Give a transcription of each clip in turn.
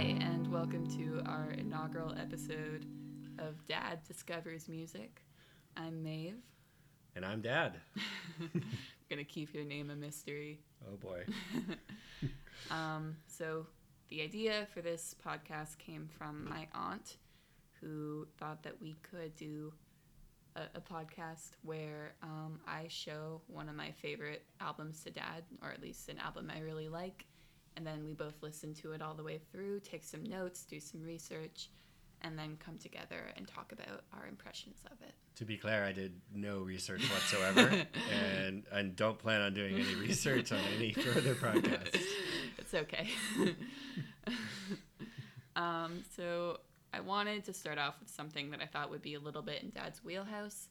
Hi, and welcome to our inaugural episode of Dad Discovers Music. I'm Maeve. And I'm Dad. We're going to keep your name a mystery. Oh, boy. So the idea for this podcast came from my aunt, who thought that we could do a podcast where I show one of my favorite albums to Dad, or at least an album I really like, and then we both listen to it all the way through, take some notes, do some research, and then come together and talk about our impressions of it. To be clear, I did no research whatsoever, and don't plan on doing any research on any further podcasts. It's okay. So I wanted to start off with something that I thought would be a little bit in Dad's wheelhouse.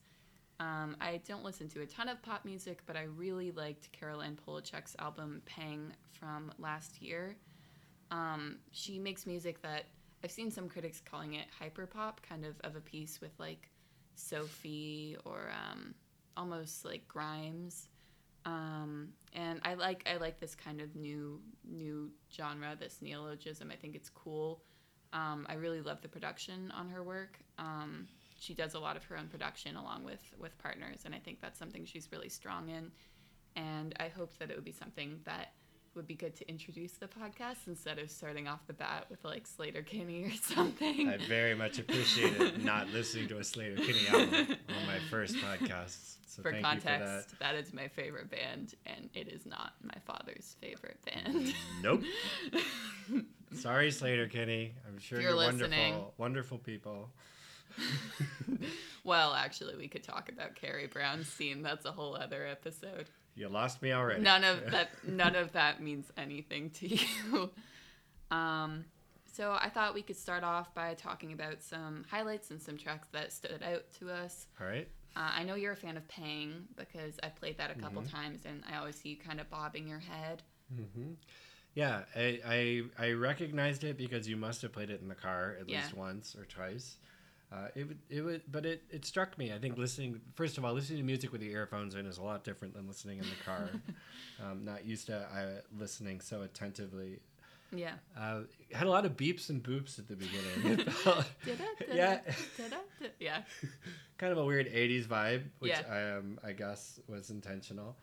I don't listen to a ton of pop music, but I really liked Caroline Polachek's album Pang from last year. She makes music that I've seen some critics calling it hyperpop, kind of a piece with like Sophie or almost like Grimes. And I like this kind of new genre, this neologism. I think it's cool. I really love the production on her work. She does a lot of her own production along with partners, and I think that's something she's really strong in. And I hoped that it would be something that would be good to introduce the podcast instead of starting off the bat with like Sleater-Kinney or something. I very much appreciated not listening to a Sleater-Kinney album on my first podcast. So for context, that is my favorite band, and it is not my father's favorite band. Nope. Sorry, Sleater-Kinney. I'm sure you're wonderful people. Well, actually, we could talk about Carrie Brownstein. That's a whole other episode. You lost me already. None of that means anything to you. So I thought we could start off by talking about some highlights and some tracks that stood out to us. All right. I know you're a fan of Pang because I played that a couple times, and I always see you kind of bobbing your head. Mm-hmm. Yeah, I recognized it because you must have played it in the car at least once or twice. It struck me. I think listening to music with your earphones in is a lot different than listening in the car. Not used to listening so attentively. Yeah. Had a lot of beeps and boops at the beginning. Yeah. Yeah. Kind of a weird 80s vibe, which I guess was intentional.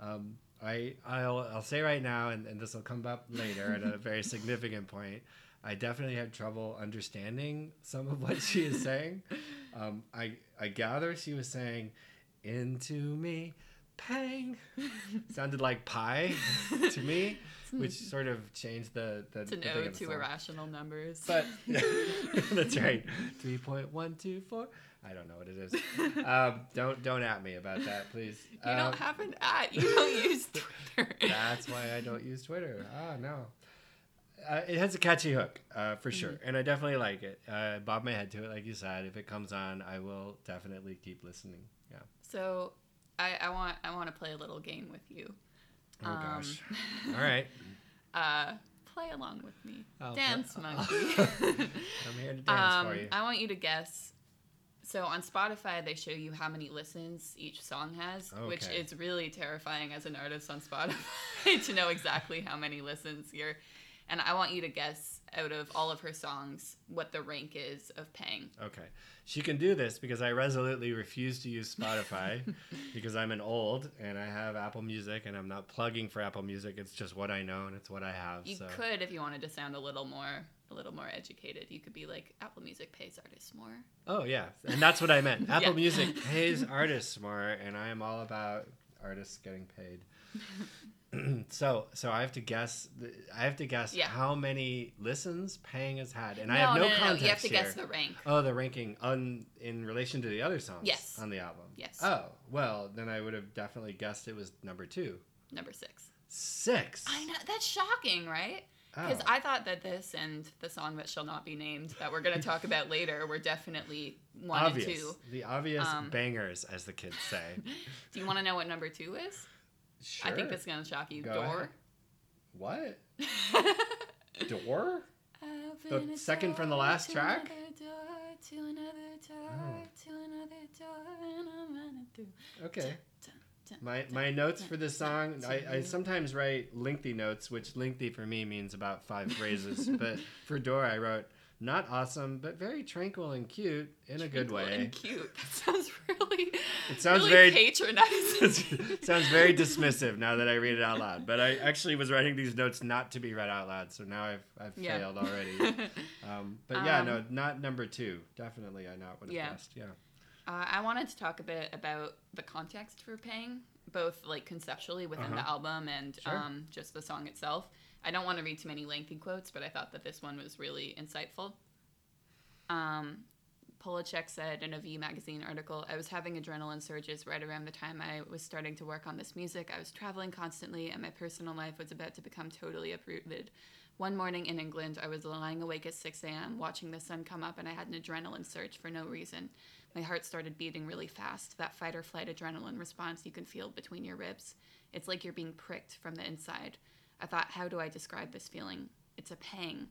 I'll say right now, and this will come up later at a very significant point, I definitely had trouble understanding some of what she is saying. I gather she was saying, "Into me, Pang." Sounded like pie to me, which sort of changed the It's an ode to irrational numbers. But that's right. 3.124. I don't know what it is. Don't at me about that, please. You don't have an at. You don't use Twitter. That's why I don't use Twitter. Ah, no. It has a catchy hook, for sure, and I definitely like it. I bob my head to it, like you said. If it comes on, I will definitely keep listening. Yeah. So, I want to play a little game with you. Oh gosh! All right. Play along with me. Dance monkey. I'm here to dance for you. I want you to guess. So on Spotify, they show you how many listens each song has, which is really terrifying as an artist on Spotify to know exactly how many listens you're. And I want you to guess, out of all of her songs, what the rank is of Pang. Okay. She can do this because I resolutely refuse to use Spotify because I'm an old and I have Apple Music, and I'm not plugging for Apple Music. It's just what I know and it's what I have. You could, if you wanted to sound a little more educated, you could be like, Apple Music pays artists more. Oh, yeah. And that's what I meant. Apple Music pays artists more, and I am all about artists getting paid. So I have to guess how many listens Pang has had, and I have no context here. You have to guess the rank. Oh, the ranking in relation to the other songs on the album. Yes. Oh, well, then I would have definitely guessed it was number 2. Number 6. 6? I know. That's shocking, right? Because I thought that this and the song that shall not be named that we're going to talk about later were definitely 1 and 2. The obvious bangers, as the kids say. Do you want to know what number 2 is? Sure. I think that's going to shock you. Go door. Ahead. What? Door? The second from the last track? To another door, to another door, and I'm running through. Okay. My notes for this song, I sometimes write lengthy notes, which lengthy for me means about 5 phrases. But for Dora, I wrote, not awesome, but very tranquil and cute in a good way. And cute. That sounds really, it sounds really very patronizing. Sounds very dismissive now that I read it out loud. But I actually was writing these notes not to be read out loud, so now I've failed already. But yeah, no, not number 2. Definitely I not would have guessed, yeah. I wanted to talk a bit about the context for Pang, both like conceptually within the album and just the song itself. I don't want to read too many lengthy quotes, but I thought that this one was really insightful. Polachek said in a V magazine article, I was having adrenaline surges right around the time I was starting to work on this music. I was traveling constantly, and my personal life was about to become totally uprooted. One morning in England, I was lying awake at 6 a.m., watching the sun come up, and I had an adrenaline surge for no reason. My heart started beating really fast, that fight-or-flight adrenaline response you can feel between your ribs. It's like you're being pricked from the inside. I thought, how do I describe this feeling? It's a pang.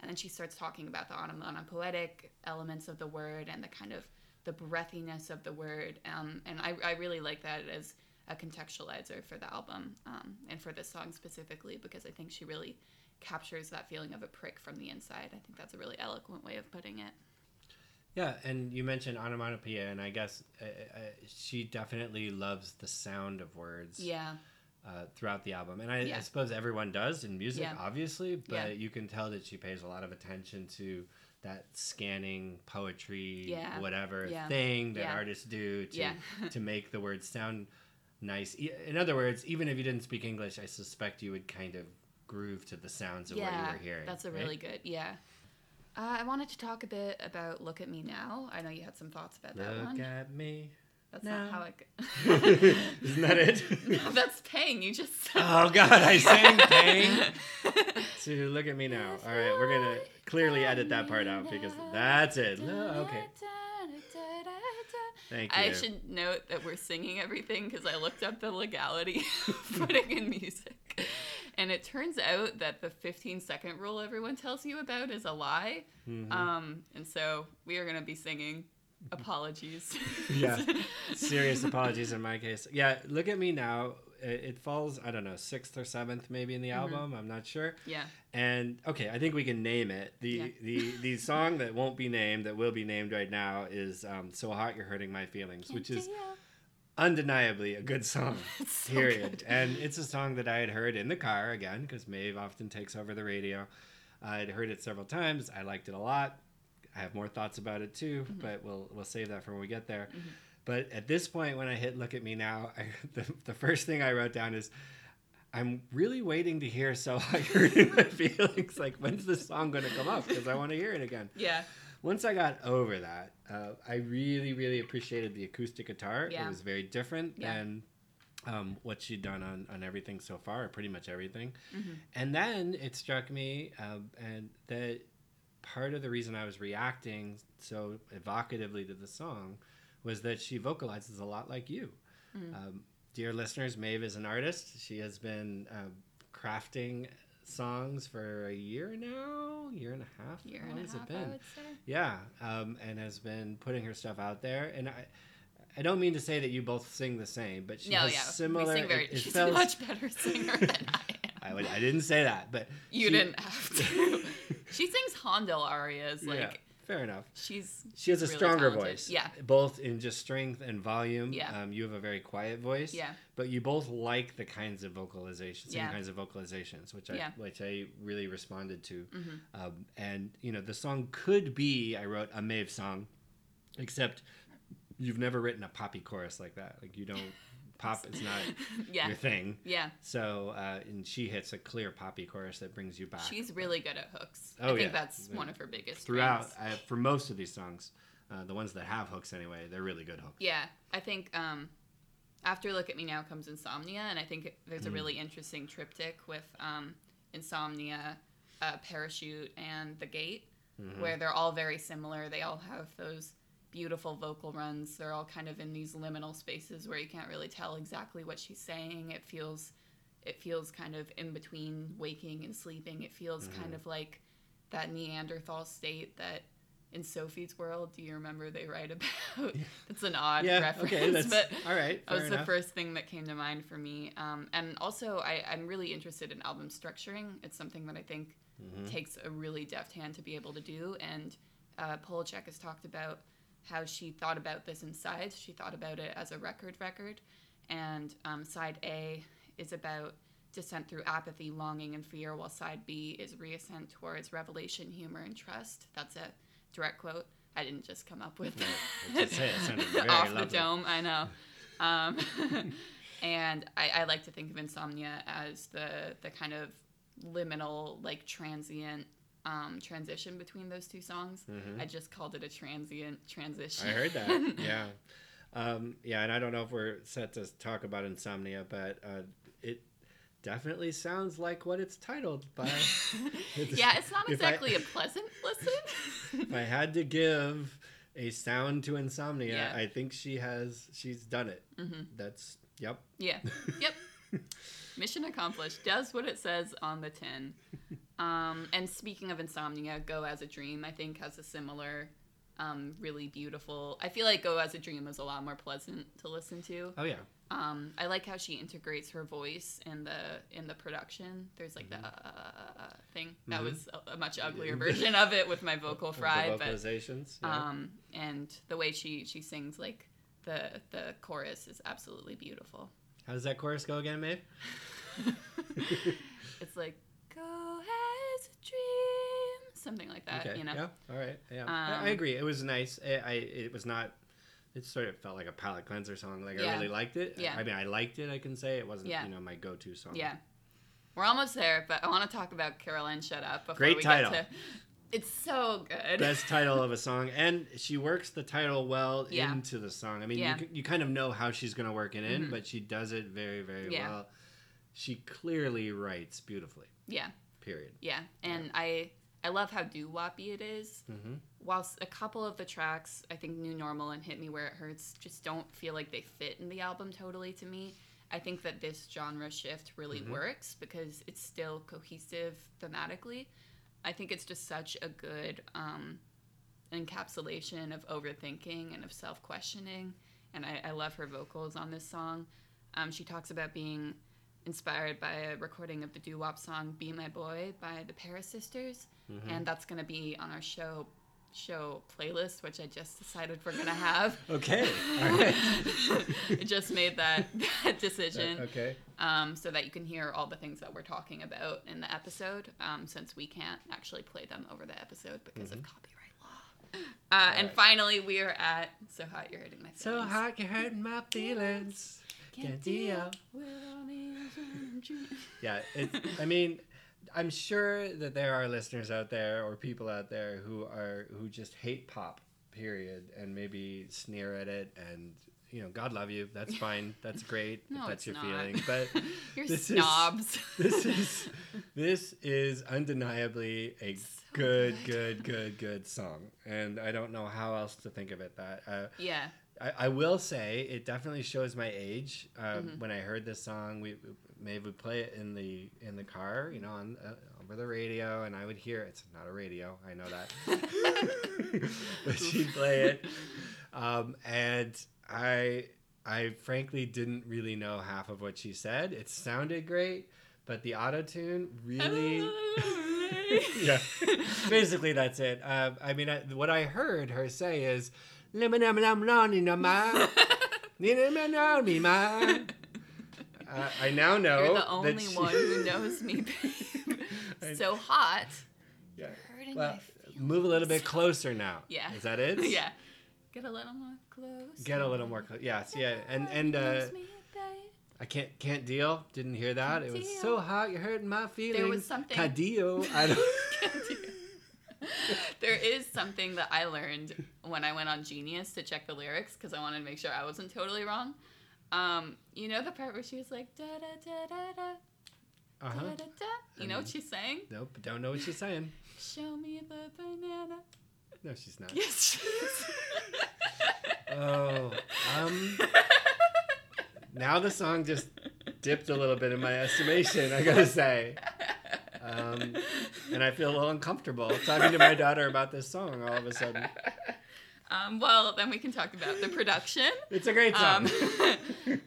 And then she starts talking about the onomatopoetic elements of the word and the kind of the breathiness of the word. And I really like that as a contextualizer for the album and for this song specifically, because I think she really captures that feeling of a prick from the inside. I think that's a really eloquent way of putting it. Yeah, and you mentioned onomatopoeia, and I guess she definitely loves the sound of words throughout the album. And I suppose everyone does in music, obviously, but you can tell that she pays a lot of attention to that scanning poetry, whatever thing that artists do to to make the words sound nice. In other words, even if you didn't speak English, I suspect you would kind of groove to the sounds of what you were hearing. That's a really good, I wanted to talk a bit about Look at Me Now. I know you had some thoughts about that one. Look at me. That's not how it goes. Isn't that it? No, that's Pang. You just said Oh, God. I sang Pang. To Look at Me Now. All right. We're going to clearly edit that part out because that's it. Okay. Thank you. I should note that we're singing everything because I looked up the legality of putting in music. And it turns out that the 15-second rule everyone tells you about is a lie. Mm-hmm. And so we are going to be singing apologies. Serious apologies in my case. Yeah, Look at Me Now. It falls, I don't know, 6th or 7th maybe in the album. I'm not sure. Yeah. And, okay, I think we can name it. The song that won't be named, that will be named right now, is So Hot You're Hurting My Feelings, which is undeniably a good song, so period. Good. And it's a song that I had heard in the car, again, because Maeve often takes over the radio. I had heard it several times. I liked it a lot. I have more thoughts about it, too, but we'll save that for when we get there. Mm-hmm. But at this point, when I hit Look at Me Now, the first thing I wrote down is, I'm really waiting to hear So Hot You're Hurting My Feelings. Like, when's this song going to come up? Because I want to hear it again. Yeah. Once I got over that, I really, really appreciated the acoustic guitar. Yeah. It was very different than what she'd done on everything so far, or pretty much everything. Mm-hmm. And then it struck me and that part of the reason I was reacting so evocatively to the song was that she vocalizes a lot like you. Mm-hmm. Dear listeners, Maeve is an artist. She has been crafting songs for a year now, year and a half, I would say. Yeah, and has been putting her stuff out there. And I don't mean to say that you both sing the same, but she similar. We sing she's a much better singer than I am. I didn't say that, but you didn't have to. She sings Handel arias, like. Yeah. Fair enough. She has a really stronger voice. Yeah. Both in just strength and volume. Yeah. You have a very quiet voice. Yeah. But you both like the kinds of vocalizations, which I really responded to. Mm-hmm. And you know, the song could be I wrote a Maeve song, except you've never written a poppy chorus like that. Like you don't. Pop is not your thing. Yeah. So, and she hits a clear poppy chorus that brings you back. She's really good at hooks. Oh, I think that's one of her biggest throughout, for most of these songs, the ones that have hooks anyway, they're really good hooks. Yeah. I think after Look at Me Now comes Insomnia, and I think there's a really interesting triptych with Insomnia, Parachute, and The Gate, where they're all very similar. They all have those beautiful vocal runs. They're all kind of in these liminal spaces where you can't really tell exactly what she's saying. It feels kind of in between waking and sleeping. It feels kind of like that Neanderthal state that in Sophie's World, do you remember they write about? It's an odd reference, okay, but all right, that was the first thing that came to mind for me. And also, I'm really interested in album structuring. It's something that I think takes a really deft hand to be able to do. And Polachek has talked about how she thought about this in sides. She thought about it as a record. And side A is about descent through apathy, longing, and fear, while side B is reascent towards revelation, humor, and trust. That's a direct quote. I didn't just come up with it. It off lovely. The dome, I know. And I like to think of insomnia as the kind of liminal, like transient transition between those two songs. Mm-hmm. I just called it a transient transition. I heard that. Yeah. And I don't know if we're set to talk about insomnia, but it definitely sounds like what it's titled by. Yeah, it's not exactly a pleasant listen. If I had to give a sound to insomnia, I think she's done it. Mm-hmm. That's, yep. Yeah, yep. Mission accomplished. Does what it says on the tin. And speaking of insomnia, Go As a Dream, I think, has a similar... really beautiful. I feel like Go As a Dream is a lot more pleasant to listen to. Oh yeah. I like how she integrates her voice in the production. There's like the thing that was a much uglier version of it with my vocal fry. With the vocalizations. But, and the way she sings like the chorus is absolutely beautiful. How does that chorus go again, Maeve? It's like Go As a Dream. Something like that, okay. You know. Yeah. All right. Yeah. I agree. It was nice. It was not. It sort of felt like a palate cleanser song. Like I really liked it. Yeah. I mean, I liked it. I can say it wasn't. Yeah. You know, my go-to song. Yeah. We're almost there, but I want to talk about Caroline Shut Up before Great we title. Get to. It's so good. Best title of a song, and she works the title well into the song. I mean, you kind of know how she's going to work it in, but she does it very, very well. She clearly writes beautifully. Yeah. Period. Yeah, and I love how doo-woppy it is. Mm-hmm. Whilst a couple of the tracks, I think New Normal and Hit Me Where It Hurts, just don't feel like they fit in the album totally to me. I think that this genre shift really works because it's still cohesive thematically. I think it's just such a good encapsulation of overthinking and of self-questioning. And I love her vocals on this song. She talks about being inspired by a recording of the doo-wop song Be My Boy by the Paris Sisters. Mm-hmm. And that's going to be on our show playlist, which I just decided we're going to have. Okay. All right. I just made that decision. Okay. So that you can hear all the things that we're talking about in the episode, since we can't actually play them over the episode because of copyright law. Right. And finally, we are at So Hot You're Hurting My Feelings. So hot you're hurting my feelings. Can't deal with all these. Yeah, I mean, I'm sure that there are listeners out there or people out there who just hate pop, period, and maybe sneer at it, and you know, God love you. That's fine. That's great. No, if that's your feeling. But you're snobs. This is undeniably a good song, and I don't know how else to think of it. That yeah. I will say it definitely shows my age. When I heard this song, Maeve would play it in the car, you know, on over the radio, and I would hear it's not a radio. I know that, but she'd play it, and I frankly didn't really know half of what she said. It sounded great, but the auto-tune really. Yeah, basically that's it. I mean, what I heard her say is. I now know you're the only one who knows me, babe. So hot. Yeah. Hurting my feelings. Move a little bit closer now. Yeah. Is that it? Yeah. Get a little more close. Yes. Yeah. And I can't deal. Didn't hear that. It was so hot. You're hurting my feelings. There was something. Cadillo. I don't. There is something that I learned when I went on Genius to check the lyrics because I wanted to make sure I wasn't totally wrong. You know the part where she was like, da da da da da, da da da. You know what she's saying? Nope, don't know what she's saying. Show me the banana. No, she's not. Yes, she is. Now the song just dipped a little bit in my estimation, I gotta say. and I feel a little uncomfortable talking to my daughter about this song all of a sudden. Well, then we can talk about the production. It's a great song.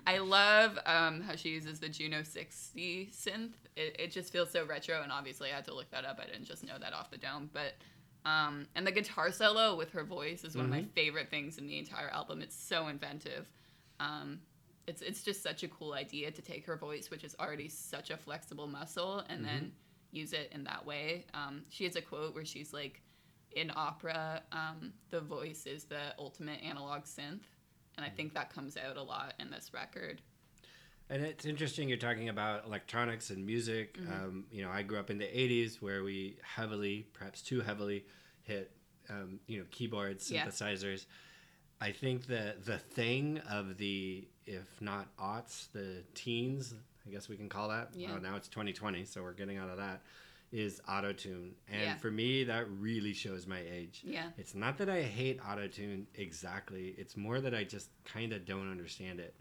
I love how she uses the Juno 60 synth. It just feels so retro, and obviously I had to look that up. I didn't just know that off the dome. But and the guitar solo with her voice is one of my favorite things in the entire album. It's so inventive. It's just such a cool idea to take her voice, which is already such a flexible muscle, and then use it in that way. She has a quote where she's like, in opera, the voice is the ultimate analog synth, and I think that comes out a lot in this record. And it's interesting you're talking about electronics and music. You know, I grew up in the 80s where we heavily, perhaps too heavily, hit keyboards, synthesizers. I think that the thing of the, if not aughts, the teens, I guess we can call that. Well, now it's 2020, so we're getting out of that. Is auto-tune. And for me, that really shows my age. It's not that I hate auto-tune exactly. It's more that I just kind of don't understand it.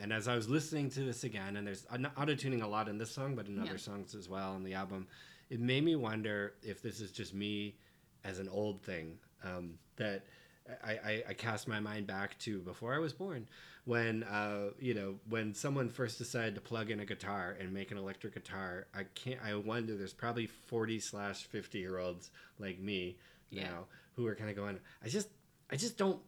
And as I was listening to this again, and there's auto-tuning a lot in this song, but in other songs as well on the album, it made me wonder if this is just me as an old thing. That I cast my mind back to before I was born, when when someone first decided to plug in a guitar and make an electric guitar. I wonder, there's probably 40/50-year-olds like me now who are kind of going, I just don't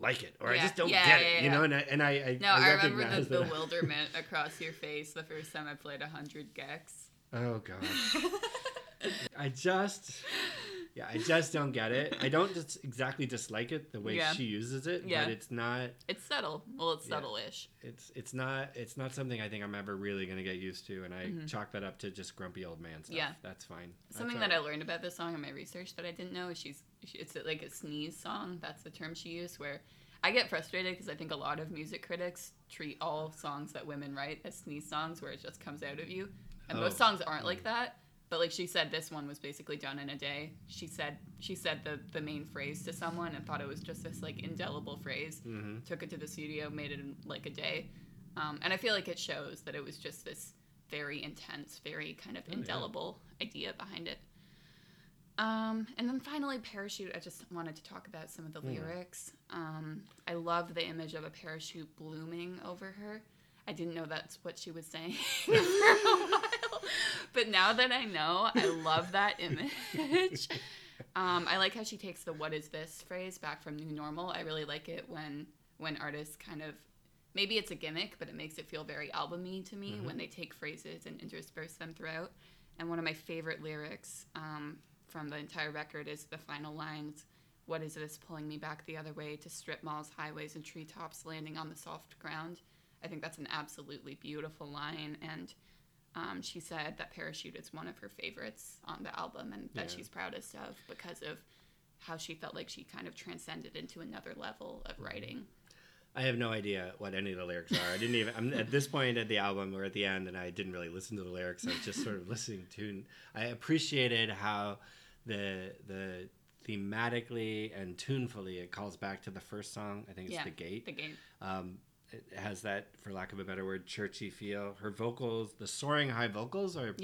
like it, or I just don't get it, you know. I remember the bewilderment across your face the first time I played 100 Gecs. Oh gosh. I just don't get it. I don't just exactly dislike it the way she uses it, but it's not... It's subtle. Well, it's subtle-ish. It's not something I think I'm ever really going to get used to, and I chalk that up to just grumpy old man stuff. Yeah. That's fine. Something that I learned about this song in my research that I didn't know is it's like a sneeze song. That's the term she used, where I get frustrated because I think a lot of music critics treat all songs that women write as sneeze songs, where it just comes out of you. And most songs aren't like that. But like she said, this one was basically done in a day. She said the main phrase to someone and thought it was just this like indelible phrase. Took it to the studio, made it in like a day. And I feel like it shows that it was just this very intense, very kind of indelible idea behind it. And then finally, parachute. I just wanted to talk about some of the lyrics. I love the image of a parachute blooming over her. I didn't know that's what she was saying for a while. But now that I know, I love that image. I like how she takes the "what is this" phrase back from New Normal. I really like it when artists kind of, maybe it's a gimmick, but it makes it feel very albumy to me when they take phrases and intersperse them throughout. And one of my favorite lyrics from the entire record is the final lines, "What is this pulling me back the other way to strip malls, highways, and treetops, landing on the soft ground?" I think that's an absolutely beautiful line, and she said that Parachute is one of her favorites on the album, and that she's proudest of because of how she felt like she kind of transcended into another level of writing. I have no idea what any of the lyrics are. I'm at this point at the album or at the end, and I didn't really listen to the lyrics. I was just sort of listening to. I appreciated how the thematically and tunefully it calls back to the first song. I think it's The Gate. The Gate. It has that, for lack of a better word, churchy feel. Her vocals, the soaring high vocals, are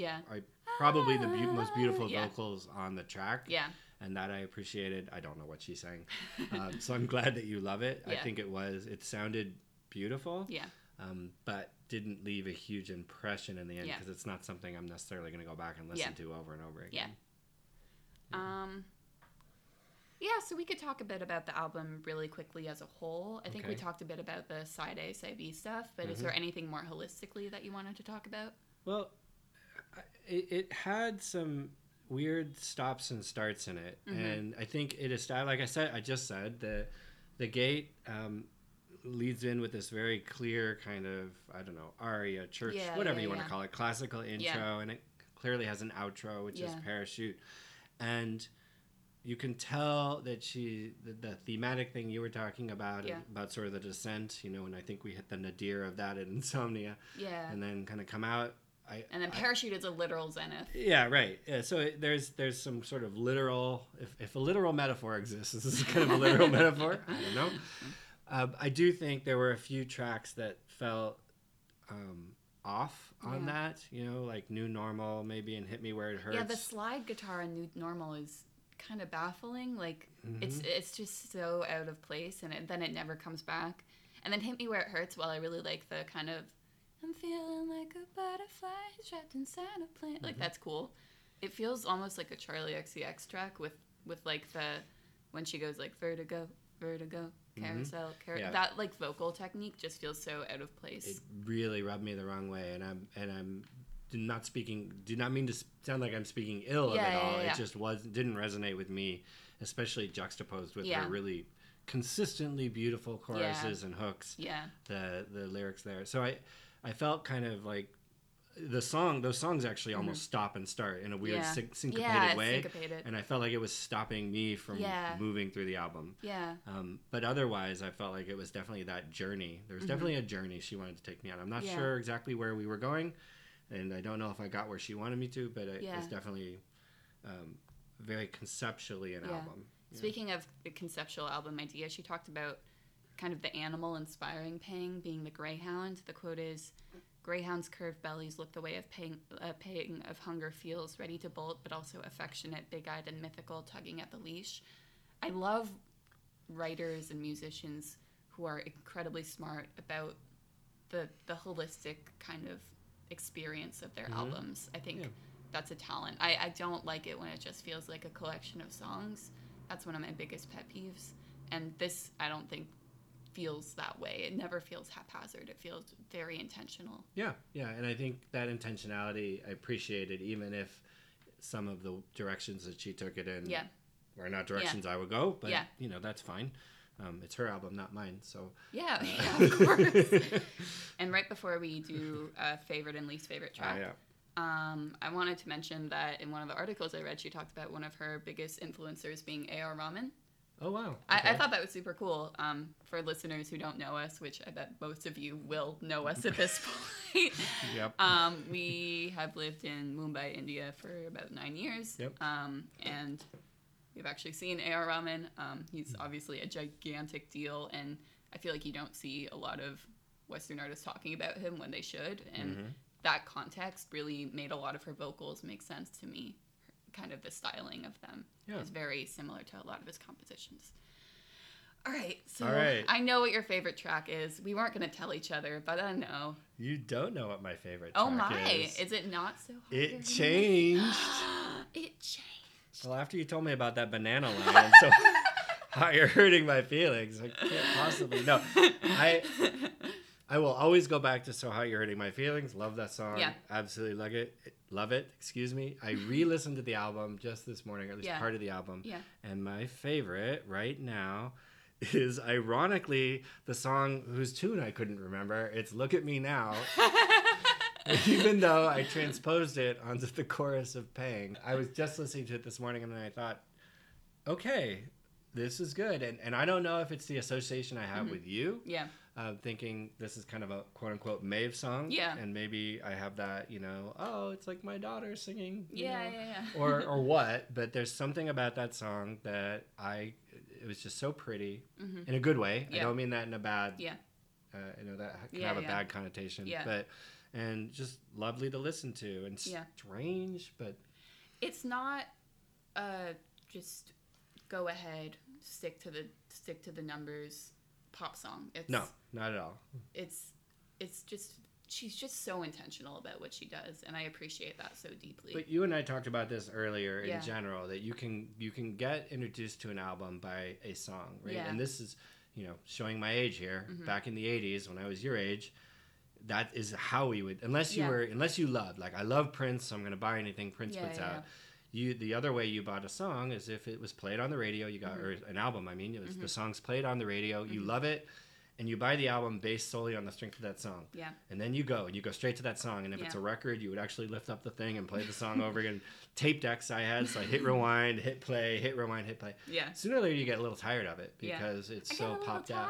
probably the most beautiful vocals on the track. Yeah. And that I appreciated. I don't know what she sang. So I'm glad that you love it. Yeah. I think it sounded beautiful. Yeah. But didn't leave a huge impression in the end because it's not something I'm necessarily going to go back and listen to over and over again. Yeah. Yeah, so we could talk a bit about the album really quickly as a whole. I think we talked a bit about the side A, side B stuff, but is there anything more holistically that you wanted to talk about? Well, it had some weird stops and starts in it, and I think it is, like I just said, the gate leads in with this very clear kind of, I don't know, aria, church, whatever you want to call it, classical intro, and it clearly has an outro, which is Parachute, and you can tell that the thematic thing you were talking about, about sort of the descent, and I think we hit the nadir of that in Insomnia. Yeah. And then kind of come out. And then Parachute is a literal zenith. Yeah, right. Yeah, so there's some sort of literal, if a literal metaphor exists, this is kind of a literal metaphor. I don't know. I do think there were a few tracks that felt off on that, you know, like New Normal maybe and Hit Me Where It Hurts. Yeah, the slide guitar in New Normal is kind of baffling. Like it's just so out of place, and then it never comes back. And then Hit Me Where It Hurts, well, I really like the kind of I'm feeling like a butterfly trapped inside a plant. Like that's cool. It feels almost like a Charlie XCX track with like the when she goes like vertigo, vertigo. Carousel, that like vocal technique just feels so out of place. It really rubbed me the wrong way, and I'm not speaking. Do not mean to sound like I'm speaking ill of it all. It just didn't resonate with me, especially juxtaposed with her really consistently beautiful choruses and hooks. Yeah, the lyrics there. So I felt kind of like the song. Those songs actually almost stop and start in a weird syncopated way. Syncopated. And I felt like it was stopping me from moving through the album. Yeah. But otherwise, I felt like it was definitely that journey. There was definitely a journey she wanted to take me on. I'm not sure exactly where we were going, and I don't know if I got where she wanted me to, but it's definitely very conceptually an album. Speaking of the conceptual album idea, she talked about kind of the animal inspiring Pang being the greyhound. The quote is, "Greyhounds' curved bellies look the way of pang, a pang of hunger feels, ready to bolt, but also affectionate, big-eyed and mythical, tugging at the leash." I love writers and musicians who are incredibly smart about the holistic kind of experience of their albums. I think that's a talent. I don't like it when it just feels like a collection of songs. That's one of my biggest pet peeves. And this, I don't think, feels that way. It never feels haphazard. It feels very intentional. Yeah. And I think that intentionality, I appreciate it, even if some of the directions that she took it in were not directions I would go, but you know, that's fine. It's her album, not mine, so yeah, of course. And right before we do favorite and least favorite track, I wanted to mention that in one of the articles I read, she talked about one of her biggest influencers being A.R. Rahman. Oh, wow. Okay. I thought that was super cool. For listeners who don't know us, which I bet most of you will know us at this point, we have lived in Mumbai, India for about 9 years. And we've actually seen A.R. Rahman. He's obviously a gigantic deal, and I feel like you don't see a lot of Western artists talking about him when they should. And that context really made a lot of her vocals make sense to me. Kind of the styling of them is very similar to a lot of his compositions. All right. I know what your favorite track is. We weren't going to tell each other, but I know. You don't know what my favorite track is. Is it not so hard? It changed. It changed. Well, after you told me about that banana line, so how you're hurting my feelings. I can't possibly. No, I will always go back to So Hot You're Hurting My Feelings. Love that song. Yeah. Absolutely love it. I re-listened to the album just this morning, or at least part of the album. Yeah. And my favorite right now is, ironically, the song whose tune I couldn't remember. It's Look at Me Now. Even though I transposed it onto the chorus of Pang. I was just listening to it this morning, and then I thought, okay, this is good. And I don't know if it's the association I have with you. Yeah. Thinking this is kind of a quote-unquote Maeve song. Yeah. And maybe I have that, you know, oh, it's like my daughter singing. You know? Or what. But there's something about that song that it was just so pretty in a good way. Yeah. I don't mean that in a bad, you know, that can have a bad connotation. Yeah. And just lovely to listen to and strange, but. It's not just go ahead, stick to the numbers pop song. No, not at all. It's just, she's just so intentional about what she does, and I appreciate that so deeply. But you and I talked about this earlier in general, that you can get introduced to an album by a song, right? Yeah. And this is, you know, showing my age here. Back in the 80s when I was your age, that is how we would, unless you were, unless you loved, like I love Prince, so I'm going to buy anything Prince puts out. The other way you bought a song is if it was played on the radio, you got, or an album, I mean, it was the song's played on the radio, you love it, and you buy the album based solely on the strength of that song. Yeah. And then you go straight to that song, and if it's a record, you would actually lift up the thing and play the song over again. Tape decks I had, so I hit rewind, hit play, hit rewind, hit play. Yeah. Sooner or later, you get a little tired of it because it's so popped out.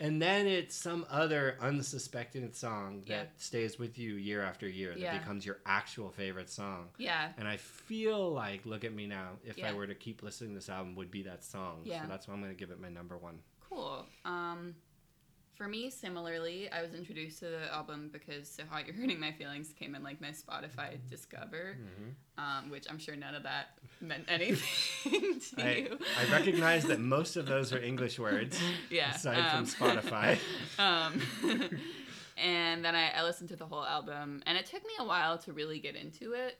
And then it's some other unsuspected song that stays with you year after year, that becomes your actual favorite song. Yeah. And I feel like Look at Me Now, if I were to keep listening to this album, would be that song. Yeah. So that's why I'm going to give it my number 1. Cool. For me, similarly, I was introduced to the album because So Hot You're Hurting My Feelings came in, like, my Spotify Discover, which I'm sure none of that meant anything to you. I recognize that most of those are English words, aside from Spotify. And then I listened to the whole album, and it took me a while to really get into it,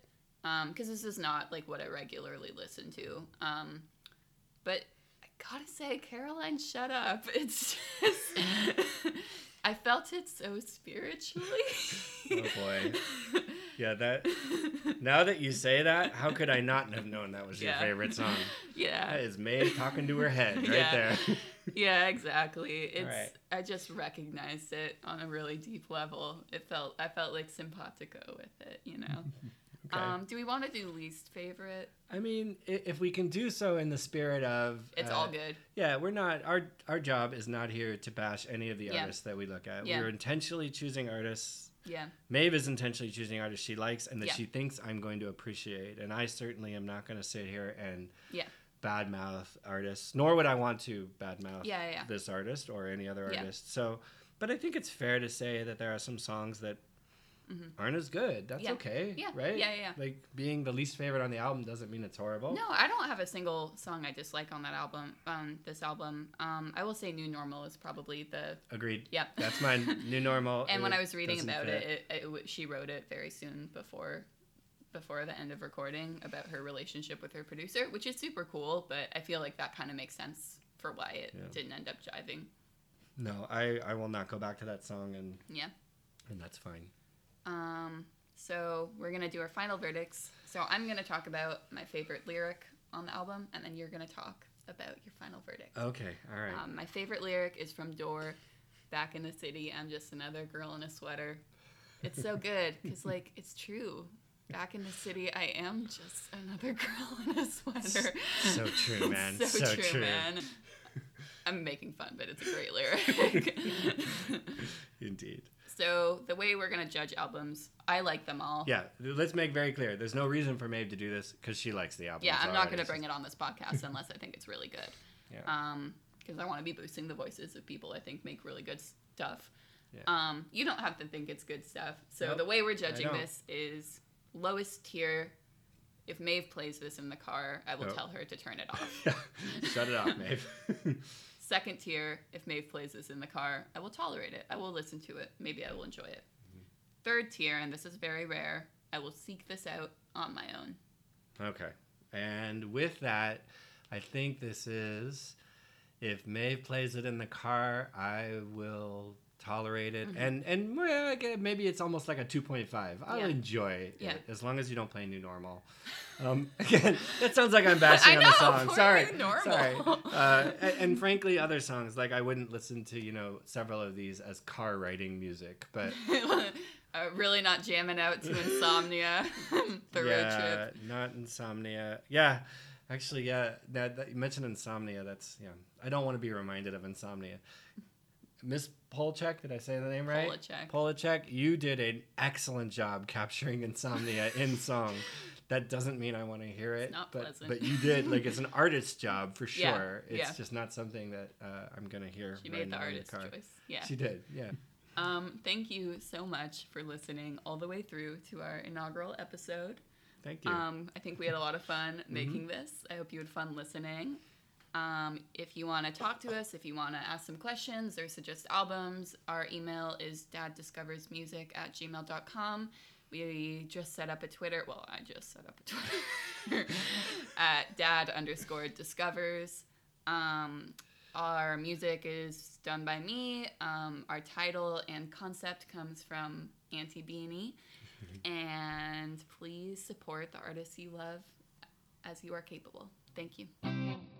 because this is not, like, what I regularly listen to. But... gotta say, Caroline, shut up. It's just... I felt it so spiritually. Oh, boy. Yeah, that... Now that you say that, how could I not have known that was your favorite song? Yeah. That is Maeve talking to her head right there. Yeah, exactly. It's right. I just recognized it on a really deep level. I felt like simpatico with it, you know? Okay. Do we want to do least favorite? I mean, if we can do so in the spirit of... It's all good. Yeah, we're not... Our job is not here to bash any of the artists that we look at. Yeah. We're intentionally choosing artists. Yeah. Maeve is intentionally choosing artists she likes and that she thinks I'm going to appreciate. And I certainly am not going to sit here and badmouth artists, nor would I want to badmouth this artist or any other artist. So, but I think it's fair to say that there are some songs that aren't as good. That's okay, right? Yeah. Like, being the least favorite on the album doesn't mean it's horrible. No, I don't have a single song I dislike on that album, this album. I will say New Normal is probably the... Agreed. Yep. That's mine. New Normal. And when I was reading about it, she wrote it very soon before the end of recording about her relationship with her producer, which is super cool, but I feel like that kind of makes sense for why it didn't end up jiving. No, I will not go back to that song, and and that's fine. So we're going to do our final verdicts. So I'm going to talk about my favorite lyric on the album, and then you're going to talk about your final verdict. Okay, all right. My favorite lyric is from Door, "Back in the City, I'm just another girl in a sweater." It's so good, because, like, it's true. Back in the city, I am just another girl in a sweater. So true, man. so true, man. I'm making fun, but it's a great lyric. Indeed. So the way we're going to judge albums, I like them all. Yeah, let's make very clear. There's no reason for Maeve to do this because she likes the album. Yeah, I'm not going to bring it on this podcast unless I think it's really good. Yeah. Because I want to be boosting the voices of people I think make really good stuff. Yeah. You don't have to think it's good stuff. So the way we're judging this is lowest tier. If Maeve plays this in the car, I will tell her to turn it off. Shut it off, Maeve. Second tier, if Maeve plays this in the car, I will tolerate it. I will listen to it. Maybe I will enjoy it. Third tier, and this is very rare, I will seek this out on my own. Okay. And with that, I think this is, if Maeve plays it in the car, I will tolerate it. And well, maybe it's almost like a 2.5. I'll enjoy it, as long as you don't play New Normal. Again, that sounds like I'm bashing on the song. Sorry. New Normal. Sorry. And frankly, other songs, like, I wouldn't listen to, several of these as car riding music, but... really not jamming out to Insomnia, the road trip. Not Insomnia. Yeah. Actually, that you mentioned Insomnia. That's, I don't want to be reminded of Insomnia. Miss Polachek, did I say the name right? Polachek, you did an excellent job capturing Insomnia in song. That doesn't mean I want to hear it. It's not pleasant. But you did. Like, it's an artist's job for sure. It's just not something that I'm going to hear. She made the artist's choice. Yeah. She did, yeah. Thank you so much for listening all the way through to our inaugural episode. Thank you. I think we had a lot of fun making this. I hope you had fun listening. If you want to talk to us, if you want to ask some questions or suggest albums, our email is daddiscoversmusic@gmail.com. We just set up a Twitter. Well, I just set up a Twitter at dad_discovers. Our music is done by me. Our title and concept comes from Auntie Beanie. And please support the artists you love as you are capable. Thank you.